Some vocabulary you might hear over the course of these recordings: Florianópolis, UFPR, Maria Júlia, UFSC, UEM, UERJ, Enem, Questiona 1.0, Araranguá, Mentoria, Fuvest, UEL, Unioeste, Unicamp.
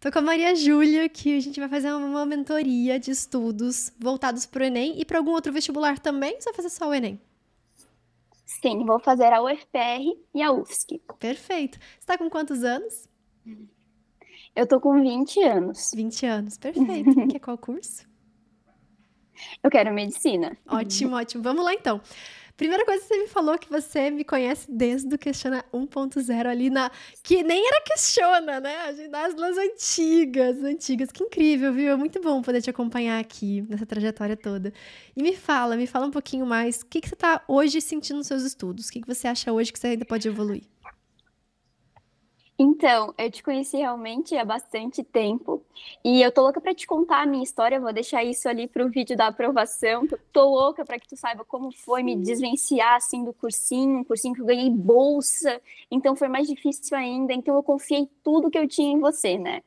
Tô com a Maria Júlia, que a gente vai fazer uma mentoria de estudos voltados pro Enem e para algum outro vestibular também, ou você vai fazer só o Enem? Sim, vou fazer a UFPR e a UFSC. Perfeito. Você tá com quantos anos? Eu tô com 20 anos. 20 anos, perfeito. Que é qual curso? Eu quero medicina. Ótimo, ótimo. Vamos lá, então. Primeira coisa que você me falou que você me conhece desde o Questiona 1.0 ali na... Que nem era Questiona, né? Nas antigas. Que incrível, viu? É muito bom poder te acompanhar aqui nessa trajetória toda. E me fala um pouquinho mais. O que você está hoje sentindo nos seus estudos? O que você acha hoje que você ainda pode evoluir? Então, eu te conheci realmente há bastante tempo e eu tô louca pra te contar a minha história, eu vou deixar isso ali pro vídeo da aprovação, que eu tô louca pra que tu saiba como foi me desvencilhar, assim, do cursinho, um cursinho que eu ganhei bolsa, então foi mais difícil ainda, então eu confiei tudo que eu tinha em você, né?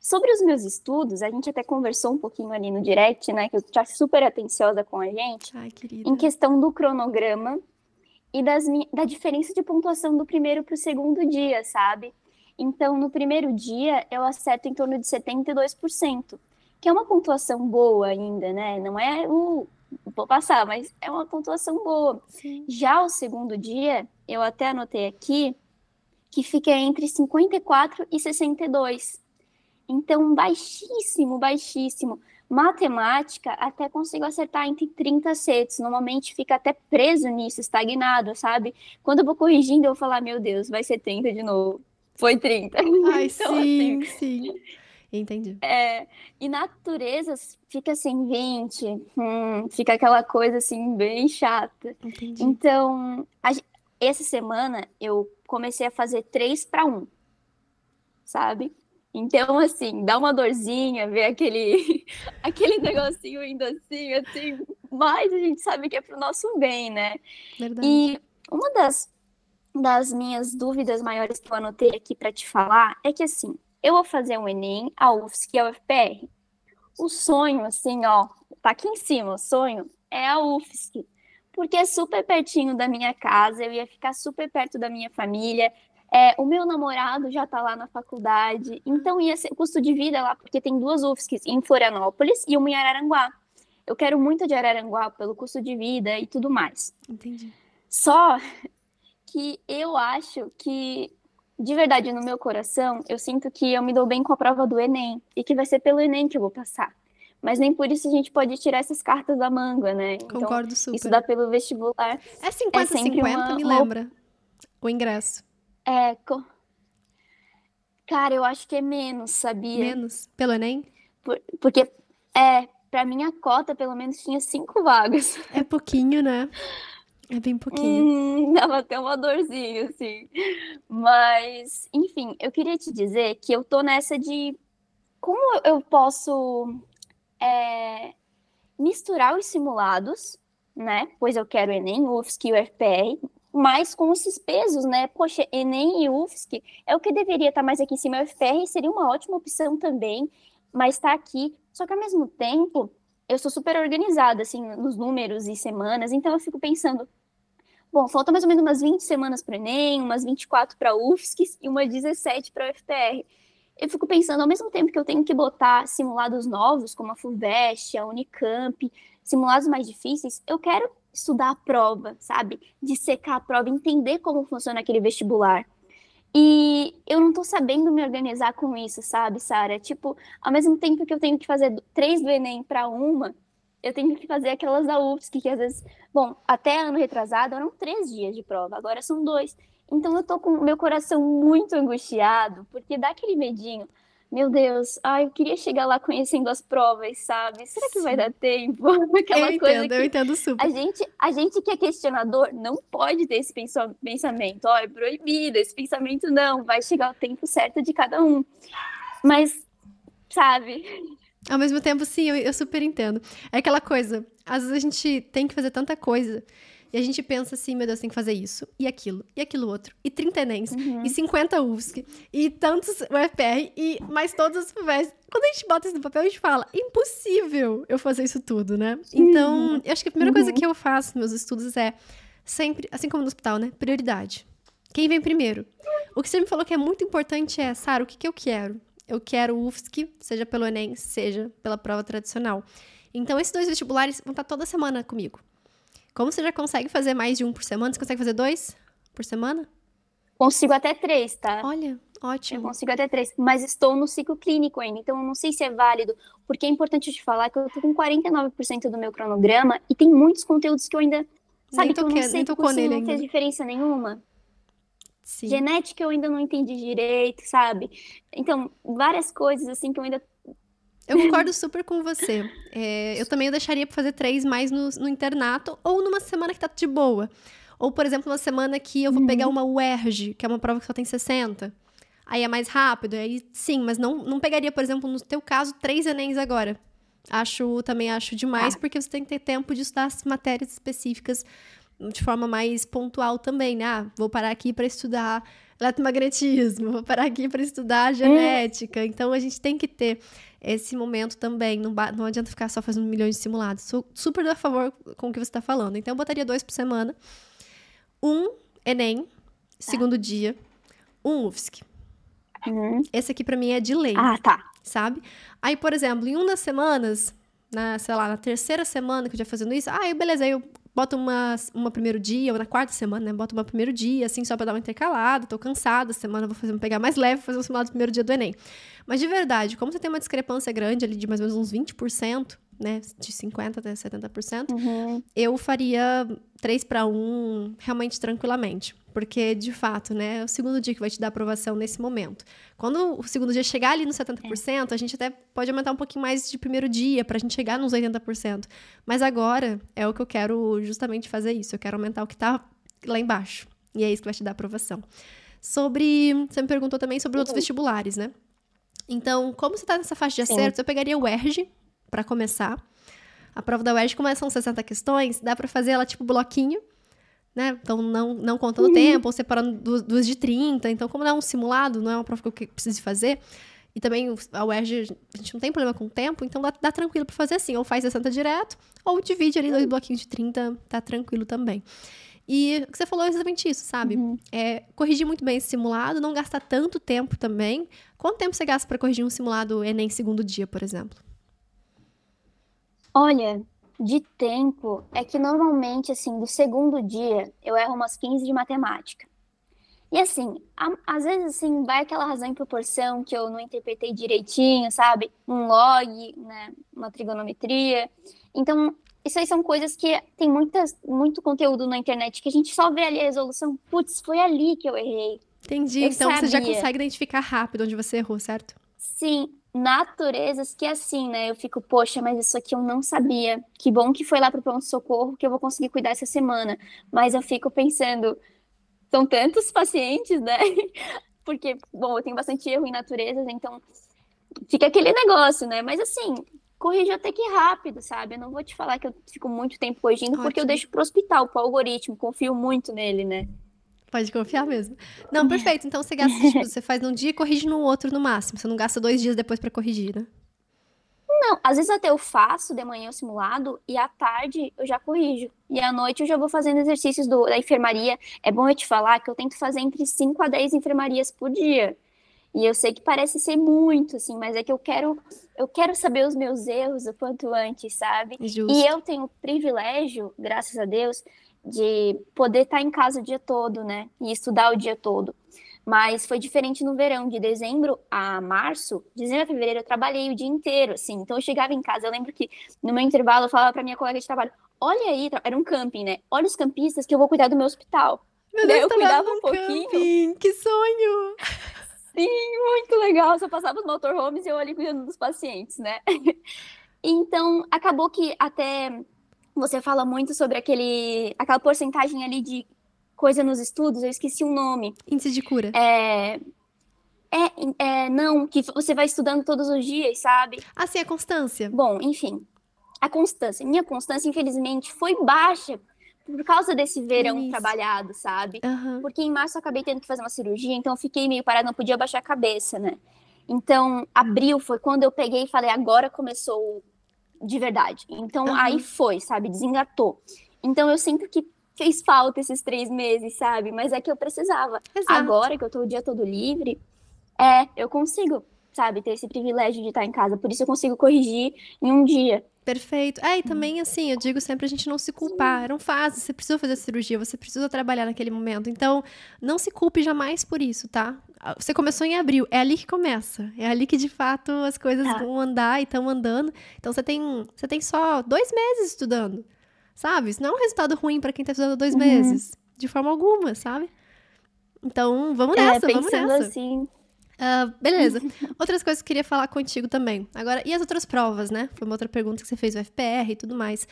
Sobre os meus estudos, a gente até conversou um pouquinho ali no direct, né, que eu tô super atenciosa com a gente. Ai, querida. Em questão do cronograma e da diferença de pontuação do primeiro pro segundo dia, sabe? Então, no primeiro dia, eu acerto em torno de 72%, que é uma pontuação boa ainda, né? Não é vou passar, mas é uma pontuação boa. Sim. Já o segundo dia, eu até anotei aqui, que fica entre 54% e 62%. Então, baixíssimo. Matemática, até consigo acertar entre 30 setes. Normalmente fica até preso nisso, estagnado, sabe? Quando eu vou corrigindo, eu vou falar, meu Deus, vai ser 30 de novo. Foi 30. Ai, então, sim. Entendi. E naturezas fica assim, 20. Fica aquela coisa assim, bem chata. Entendi. Então, essa semana eu comecei a fazer 3-1, sabe? Então, assim, dá uma dorzinha, ver aquele negocinho indo assim. Mas a gente sabe que é pro nosso bem, né? Verdade. E uma das minhas dúvidas maiores que eu anotei aqui para te falar é que, assim, eu vou fazer um Enem, a UFSC e a UFPR. O sonho, assim, ó, tá aqui em cima, o sonho é a UFSC, porque é super pertinho da minha casa, eu ia ficar super perto da minha família, o meu namorado já tá lá na faculdade, então ia ser custo de vida lá, porque tem 2 UFSCs em Florianópolis e uma em Araranguá. Eu quero muito de Araranguá pelo custo de vida e tudo mais. Entendi. Só que eu acho que, de verdade, no meu coração, eu sinto que eu me dou bem com a prova do Enem, e que vai ser pelo Enem que eu vou passar. Mas nem por isso a gente pode tirar essas cartas da manga, né? Concordo, então, super. Isso dá pelo vestibular. É 50-50, me lembra? O ingresso. Cara, eu acho que é menos, sabia? Menos? Pelo Enem? Porque, pra minha cota, pelo menos, tinha 5 vagas. É pouquinho, né? É bem pouquinho. Dava até uma dorzinha, assim. Mas, enfim, eu queria te dizer que eu tô nessa de... Como eu posso misturar os simulados, né? Pois eu quero Enem, UFSC e UFPR, mas com esses pesos, né? Poxa, Enem e UFSC é o que deveria estar mais aqui em cima. UFPR seria uma ótima opção também, mas tá aqui. Só que, ao mesmo tempo... Eu sou super organizada, assim, nos números e semanas, então eu fico pensando, bom, faltam mais ou menos umas 20 semanas para o Enem, umas 24 para a UFSC e umas 17 para a UFPR. Eu fico pensando, ao mesmo tempo que eu tenho que botar simulados novos, como a Fuvest, a Unicamp, simulados mais difíceis, eu quero estudar a prova, sabe? Dissecar a prova, entender como funciona aquele vestibular. E eu não tô sabendo me organizar com isso, sabe, Sara? Tipo, ao mesmo tempo que eu tenho que fazer 3 do Enem para uma, eu tenho que fazer aquelas da UFSC, que às vezes... Bom, até ano retrasado eram 3 dias de prova, agora são 2. Então eu tô com o meu coração muito angustiado, porque dá aquele medinho. Meu Deus, eu queria chegar lá conhecendo as provas, sabe? Será que vai dar tempo? Aquela coisa que eu entendo super. A gente que é questionador não pode ter esse pensamento. É proibido, esse pensamento não. Vai chegar o tempo certo de cada um. Mas, sabe... Ao mesmo tempo, sim, eu super entendo. É aquela coisa, às vezes a gente tem que fazer tanta coisa... E a gente pensa assim, meu Deus, tem que fazer isso, e aquilo outro, e 30 Enems, e 50 UFSC, e tantos UFPR, e mais todas as Fuvest. Quando a gente bota isso no papel, a gente fala, impossível eu fazer isso tudo, né? Então, eu acho que a primeira coisa que eu faço nos meus estudos é sempre, assim como no hospital, né? Prioridade. Quem vem primeiro? O que você me falou que é muito importante é, Sara, o que eu quero? eu quero o UFSC, seja pelo Enem, seja pela prova tradicional. Então, esses dois vestibulares vão estar toda semana comigo. Como você já consegue fazer mais de um por semana? Você consegue fazer 2 por semana? Consigo até 3, tá? Olha, ótimo. Eu consigo até 3, mas estou no ciclo clínico ainda, então eu não sei se é válido, porque é importante te falar que eu estou com 49% do meu cronograma e tem muitos conteúdos que eu ainda, sabe, que eu não sei, que você não tem diferença nenhuma. Sim. Genética eu ainda não entendi direito, sabe? Então, várias coisas assim que eu ainda... Eu concordo super com você. Eu também deixaria para fazer 3 mais no internato ou numa semana que tá de boa. Ou, por exemplo, uma semana que eu vou pegar uma UERJ, que é uma prova que só tem 60. Aí é mais rápido, aí sim, mas não pegaria, por exemplo, no teu caso, 3 Enems agora. Também acho demais, porque você tem que ter tempo de estudar as matérias específicas de forma mais pontual também, né? Ah, vou parar aqui para estudar eletromagnetismo, vou parar aqui para estudar genética. Então, a gente tem que ter esse momento também. Não adianta ficar só fazendo milhões de simulados. Super dou a favor com o que você está falando. Então, eu botaria 2 por semana. 1 Enem, segundo dia. 1 UFSC. Esse aqui, pra mim, é de lei. Ah, tá. Sabe? Aí, por exemplo, em uma das semanas, na terceira semana que eu já fazendo isso, beleza, aí eu boto uma primeiro dia, ou na quarta semana, né? Boto uma primeiro dia, assim, só pra dar uma intercalada. Tô cansada, semana eu vou pegar mais leve, vou fazer um simulado do primeiro dia do Enem. Mas, de verdade, como você tem uma discrepância grande ali de mais ou menos uns 20%, né? De 50% até 70%, eu faria 3-1 realmente tranquilamente. Porque, de fato, né, é o segundo dia que vai te dar aprovação nesse momento. Quando o segundo dia chegar ali nos 70%, a gente até pode aumentar um pouquinho mais de primeiro dia pra gente chegar nos 80%. Mas agora é o que eu quero justamente fazer isso. Eu quero aumentar o que tá lá embaixo. E é isso que vai te dar aprovação. Você me perguntou também sobre outros vestibulares, né? Então, como você tá nessa faixa de acertos, eu pegaria o UERJ para começar. A prova da UERJ, como são 60 questões, dá para fazer ela tipo bloquinho, né? Então, não contando tempo, ou separando 2 de 30. Então, como não é um simulado, não é uma prova que eu preciso fazer, e também a UERJ, a gente não tem problema com o tempo, então dá tranquilo para fazer assim. Ou faz 60 direto, ou divide ali 2 bloquinhos de 30, tá tranquilo também. E o que você falou é exatamente isso, sabe? Corrigir muito bem esse simulado, não gastar tanto tempo também. Quanto tempo você gasta para corrigir um simulado Enem segundo dia, por exemplo? Olha, de tempo, é que normalmente, assim, do segundo dia, eu erro umas 15 de matemática. E, assim, às vezes, assim, vai aquela razão em proporção que eu não interpretei direitinho, sabe? Um log, né? Uma trigonometria. Então, isso aí são coisas que tem muito conteúdo na internet que a gente só vê ali a resolução. Putz, foi ali que eu errei. Entendi. Eu então, sabia. Você já consegue identificar rápido onde você errou, certo? Sim. Naturezas que assim, né, eu fico, poxa, mas isso aqui eu não sabia, que bom que foi lá pro pronto-socorro que eu vou conseguir cuidar essa semana, mas eu fico pensando, são tantos pacientes, né, porque, bom, eu tenho bastante erro em naturezas, então fica aquele negócio, né, mas assim, corrijo até que rápido, sabe, eu não vou te falar que eu fico muito tempo corrigindo, porque eu deixo pro hospital, pro algoritmo, confio muito nele, né. Pode confiar mesmo. Não, perfeito. Então, você gasta, tipo, você faz num dia e corrige no outro no máximo. Você não gasta 2 dias depois pra corrigir, né? Não, às vezes até eu faço de manhã o simulado e à tarde eu já corrijo. E à noite eu já vou fazendo exercícios da enfermaria. É bom eu te falar que eu tento fazer entre 5-10 enfermarias por dia. E eu sei que parece ser muito, assim, mas é que eu quero saber os meus erros o quanto antes, sabe? Justo. E eu tenho o privilégio, graças a Deus, de poder estar em casa o dia todo, né? E estudar o dia todo. Mas foi diferente no verão, de dezembro a março, dezembro a fevereiro, eu trabalhei o dia inteiro, assim. Então eu chegava em casa, eu lembro que no meu intervalo eu falava pra minha colega de trabalho, olha aí, era um camping, né? Olha os campistas que eu vou cuidar do meu hospital. Meu Deus, eu cuidava um pouquinho. Camping, que sonho! Sim, muito legal. Só passava os motorhomes e eu ali cuidando dos pacientes, né? Então, acabou que até... Você fala muito sobre aquela porcentagem ali de coisa nos estudos, eu esqueci o nome. Índice de cura. Não, que você vai estudando todos os dias, sabe? Ah, sim, a constância. Bom, enfim, a constância. Minha constância, infelizmente, foi baixa por causa desse verão trabalhado, sabe? Uhum. Porque em março eu acabei tendo que fazer uma cirurgia, então eu fiquei meio parada, não podia baixar a cabeça, né? Então, abril foi quando eu peguei e falei, agora começou de verdade. Então, aí foi, sabe? Desengatou. Então, eu sinto que fez falta esses 3 meses, sabe? Mas é que eu precisava. Exato. Agora que eu tô o dia todo livre, eu consigo sabe, ter esse privilégio de estar em casa. Por isso eu consigo corrigir em um dia. Perfeito. É, e também, assim, eu digo sempre a gente não se culpar. Não faz, você precisa fazer a cirurgia, você precisa trabalhar naquele momento. Então, não se culpe jamais por isso, tá? Você começou em abril, é ali que começa. É ali que, de fato, as coisas vão andar e estão andando. Então, você tem só 2 meses estudando, sabe? Isso não é um resultado ruim para quem tá estudando 2 meses. De forma alguma, sabe? Então, vamos nessa, vamos nessa. Pensando assim... beleza. Outras coisas que eu queria falar contigo também. Agora, e as outras provas, né? Foi uma outra pergunta que você fez, o UFPR e tudo mais.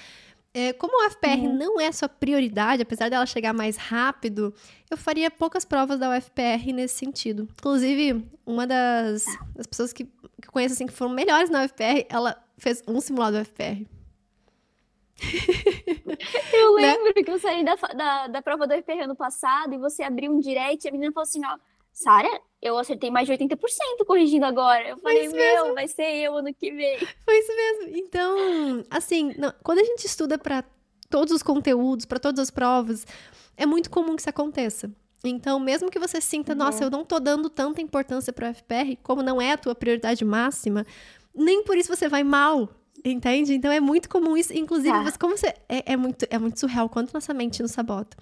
Como o UFPR não é sua prioridade, apesar dela chegar mais rápido, eu faria poucas provas da UFPR nesse sentido. Inclusive, uma das pessoas que eu conheço, assim, que foram melhores na UFPR, ela fez um simulado da UFPR. Eu lembro, né? Que eu saí da prova da UFPR ano passado e você abriu um direct e a menina falou assim, ó, Sara, eu acertei mais de 80% corrigindo agora. Eu falei, vai ser eu ano que vem. Foi isso mesmo. Então, assim, quando a gente estuda para todos os conteúdos, para todas as provas, é muito comum que isso aconteça. Então, mesmo que você sinta, nossa, eu não tô dando tanta importância para o UFPR, como não é a tua prioridade máxima, nem por isso você vai mal. Entende? Então, é muito comum isso. Inclusive, mas como você... É muito surreal o quanto nossa mente nos sabota.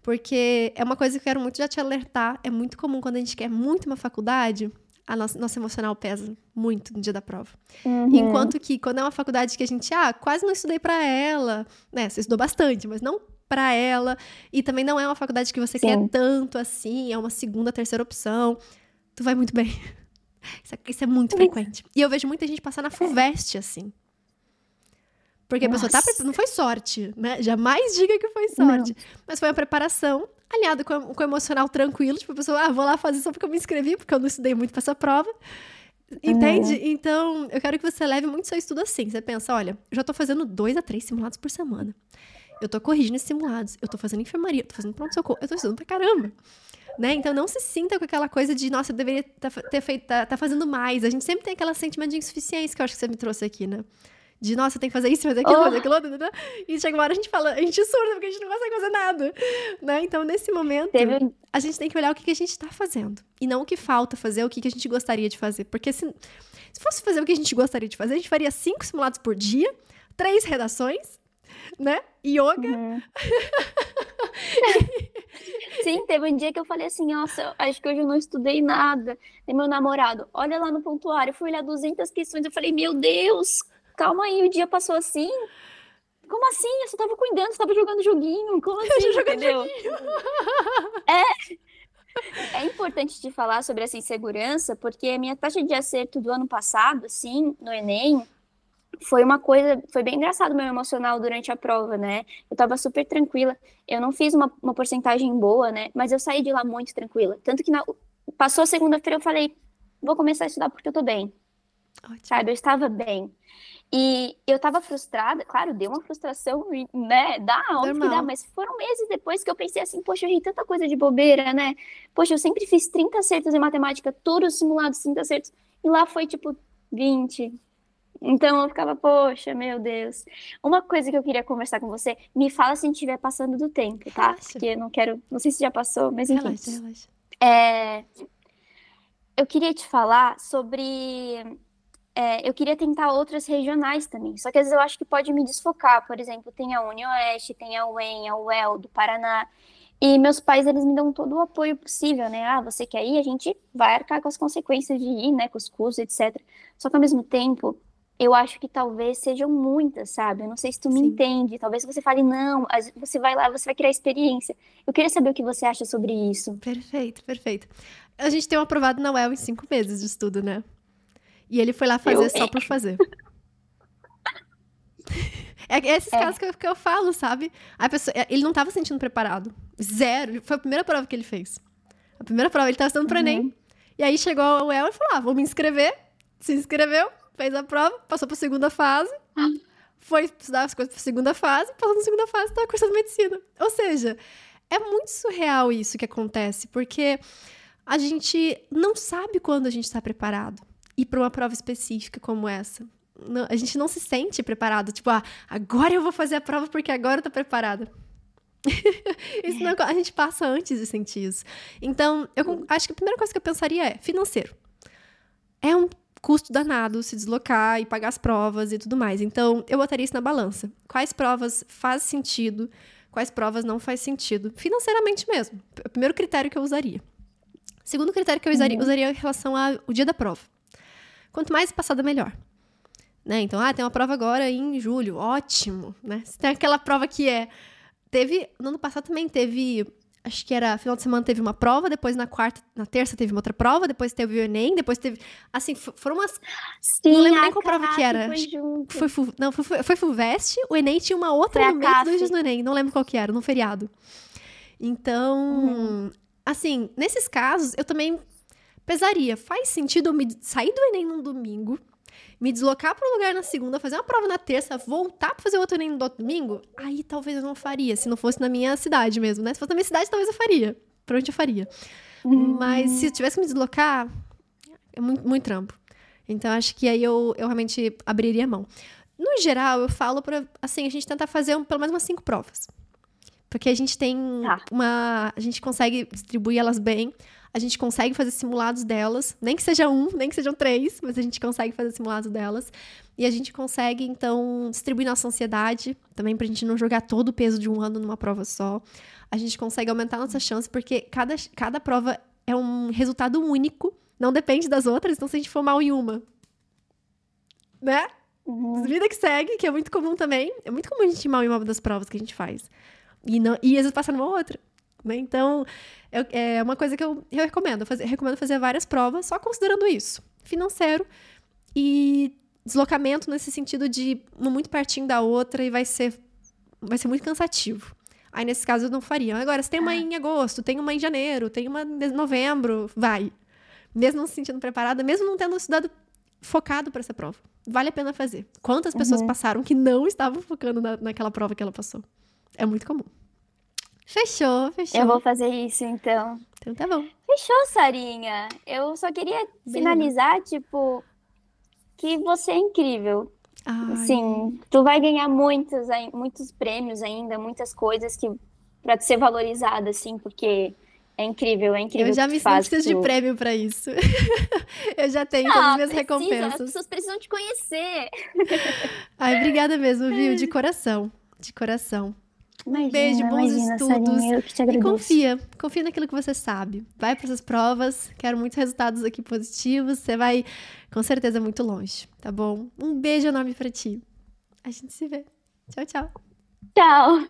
Porque é uma coisa que eu quero muito já te alertar. É muito comum quando a gente quer muito uma faculdade, a nossa emocional pesa muito no dia da prova. Enquanto que quando é uma faculdade que a gente, quase não estudei pra ela, né? Você estudou bastante, mas não pra ela. E também não é uma faculdade que você quer tanto assim, é uma segunda, terceira opção. Tu vai muito bem. Isso é muito frequente. E eu vejo muita gente passar na Fuvest, assim. Porque a pessoa não foi sorte, né? Jamais diga que foi sorte. Não. Mas foi uma preparação aliada com o emocional tranquilo. Tipo, a pessoa, vou lá fazer só porque eu me inscrevi, porque eu não estudei muito pra essa prova. Entende? Então, eu quero que você leve muito seu estudo assim. Você pensa, olha, eu já tô fazendo 2 a 3 simulados por semana. Eu tô corrigindo esses simulados. Eu tô fazendo enfermaria, eu tô fazendo pronto-socorro. Eu tô estudando pra caramba. Né? Então, não se sinta com aquela coisa de, nossa, eu deveria ter feito, tá fazendo mais. A gente sempre tem aquele sentimento de insuficiência que eu acho que você me trouxe aqui, né? De, nossa, tem que fazer isso, fazer aquilo, fazer aquilo, e chega uma hora a gente surta, porque a gente não consegue fazer nada, né? Então, nesse momento, a gente tem que olhar o que a gente tá fazendo, e não o que falta fazer, o que a gente gostaria de fazer, porque se fosse fazer o que a gente gostaria de fazer, a gente faria 5 simulados por dia, 3 redações, né? Yoga. Sim, teve um dia que eu falei assim, nossa, acho que hoje eu não estudei nada, e meu namorado, olha lá no pontuário, eu fui olhar 200 questões, eu falei, meu Deus, calma aí, o dia passou assim? Como assim? Eu só tava cuidando, eu só tava jogando joguinho. Como assim, entendeu? É importante te falar sobre essa insegurança, porque a minha taxa de acerto do ano passado, assim, no Enem, foi bem engraçado o meu emocional durante a prova, né? Eu tava super tranquila. Eu não fiz uma porcentagem boa, né? Mas eu saí de lá muito tranquila. Tanto que passou segunda-feira, eu falei, vou começar a estudar porque eu tô bem. Ótimo. Sabe, eu estava bem. E eu estava frustrada, claro, deu uma frustração, né, mas foram meses depois que eu pensei assim, poxa, eu errei tanta coisa de bobeira, né? Poxa, eu sempre fiz 30 acertos em matemática, todos os simulados 30 acertos, e lá foi tipo 20. Então eu ficava, poxa, meu Deus. Uma coisa que eu queria conversar com você, me fala se a gente estiver passando do tempo, tá? Relaxa. Porque eu não sei se já passou, mas enfim. Relaxa. Eu queria te falar sobre... eu queria tentar outras regionais também, só que às vezes eu acho que pode me desfocar, por exemplo, tem a Unioeste, tem a UEM, a UEL do Paraná, e meus pais, eles me dão todo o apoio possível, né, você quer ir, a gente vai arcar com as consequências de ir, né, com os custos, etc, só que ao mesmo tempo, eu acho que talvez sejam muitas, sabe, eu não sei se tu me entende, talvez você fale, não, você vai lá, você vai criar experiência, eu queria saber o que você acha sobre isso. Perfeito, a gente tem um aprovado na UEL em 5 meses de estudo, né? E ele foi lá fazer só por fazer. Esses casos que eu falo, sabe? A pessoa, ele não estava se sentindo preparado. 0. Foi a primeira prova que ele fez. A primeira prova, ele estava estudando para o Enem. E aí chegou o UEL e falou, vou me inscrever. Se inscreveu, fez a prova, passou para a segunda fase. Foi estudar as coisas para a segunda fase. Passou na segunda fase, estava cursando medicina. Ou seja, é muito surreal isso que acontece. Porque a gente não sabe quando a gente está preparado. E para uma prova específica como essa. Não, a gente não se sente preparado. Tipo, agora eu vou fazer a prova porque agora eu tô preparada. Isso não, a gente passa antes de sentir isso. Então, eu acho que a primeira coisa que eu pensaria é financeiro. é um custo danado se deslocar e pagar as provas e tudo mais. Então, eu botaria isso na balança. Quais provas faz sentido, quais provas não faz sentido, financeiramente mesmo. O primeiro critério que eu usaria. Segundo critério que eu usaria em relação ao dia da prova. Quanto mais passada, melhor. Né? Então, tem uma prova agora em julho, ótimo. Né? Se tem aquela prova que no ano passado também teve... Acho que era final de semana teve uma prova, depois na terça teve uma outra prova, depois teve o Enem, depois teve... Assim, foram umas... Sim, não lembro nem qual prova que era. Foi Fuvest, o Enem tinha uma outra no meio dos dias do Enem. Não lembro qual que era, num feriado. Então, assim, nesses casos, eu também pesaria. Faz sentido eu sair do Enem num domingo, me deslocar para um lugar na segunda, fazer uma prova na terça, voltar para fazer outro Enem no outro domingo? Aí talvez eu não faria, se não fosse na minha cidade mesmo, né? Se fosse na minha cidade, talvez eu faria. Provavelmente eu faria. Mas se eu tivesse que me deslocar, é muito, muito trampo. Então, acho que aí eu realmente abriria a mão. No geral, eu falo para, assim, a gente tentar fazer pelo menos umas 5 provas. Porque a gente tem a gente consegue distribuir elas bem. A gente consegue fazer simulados delas, nem que seja um, nem que sejam 3, mas a gente consegue fazer simulados delas. E a gente consegue, então, distribuir nossa ansiedade, também pra gente não jogar todo o peso de um ano numa prova só. A gente consegue aumentar nossa chance, porque cada prova é um resultado único, não depende das outras, então se a gente for mal em uma, né? Vida que segue, que é muito comum também. É muito comum a gente ir mal em uma das provas que a gente faz. E às vezes passar numa outra. Então, é uma coisa que eu recomendo. Recomendo fazer várias provas, só considerando isso. Financeiro e deslocamento nesse sentido de uma muito pertinho da outra e vai ser muito cansativo. Aí, nesses casos, eu não faria. Agora, se tem uma em agosto, tem uma em janeiro, tem uma em novembro, vai. Mesmo não se sentindo preparada, mesmo não tendo estudado focado para essa prova. Vale a pena fazer. Quantas pessoas passaram que não estavam focando naquela prova que ela passou? É muito comum. Fechou. Eu vou fazer isso, então. Então tá bom. Fechou, Sarinha. Eu só queria finalizar, tipo, que você é incrível. Ai. Assim, tu vai ganhar muitos prêmios ainda, muitas coisas pra ser valorizada, assim, porque é incrível. Eu já me sinto de prêmio pra isso. Eu já tenho todas as minhas recompensas. As pessoas precisam te conhecer. Ai, obrigada mesmo, viu? De coração. De coração. Imagina, beijo, bons estudos. Sarinha, eu que te agradeço. E confia naquilo que você sabe. Vai para essas provas, quero muitos resultados aqui positivos. Você vai, com certeza, muito longe, tá bom? Um beijo enorme para ti. A gente se vê. Tchau, tchau. Tchau.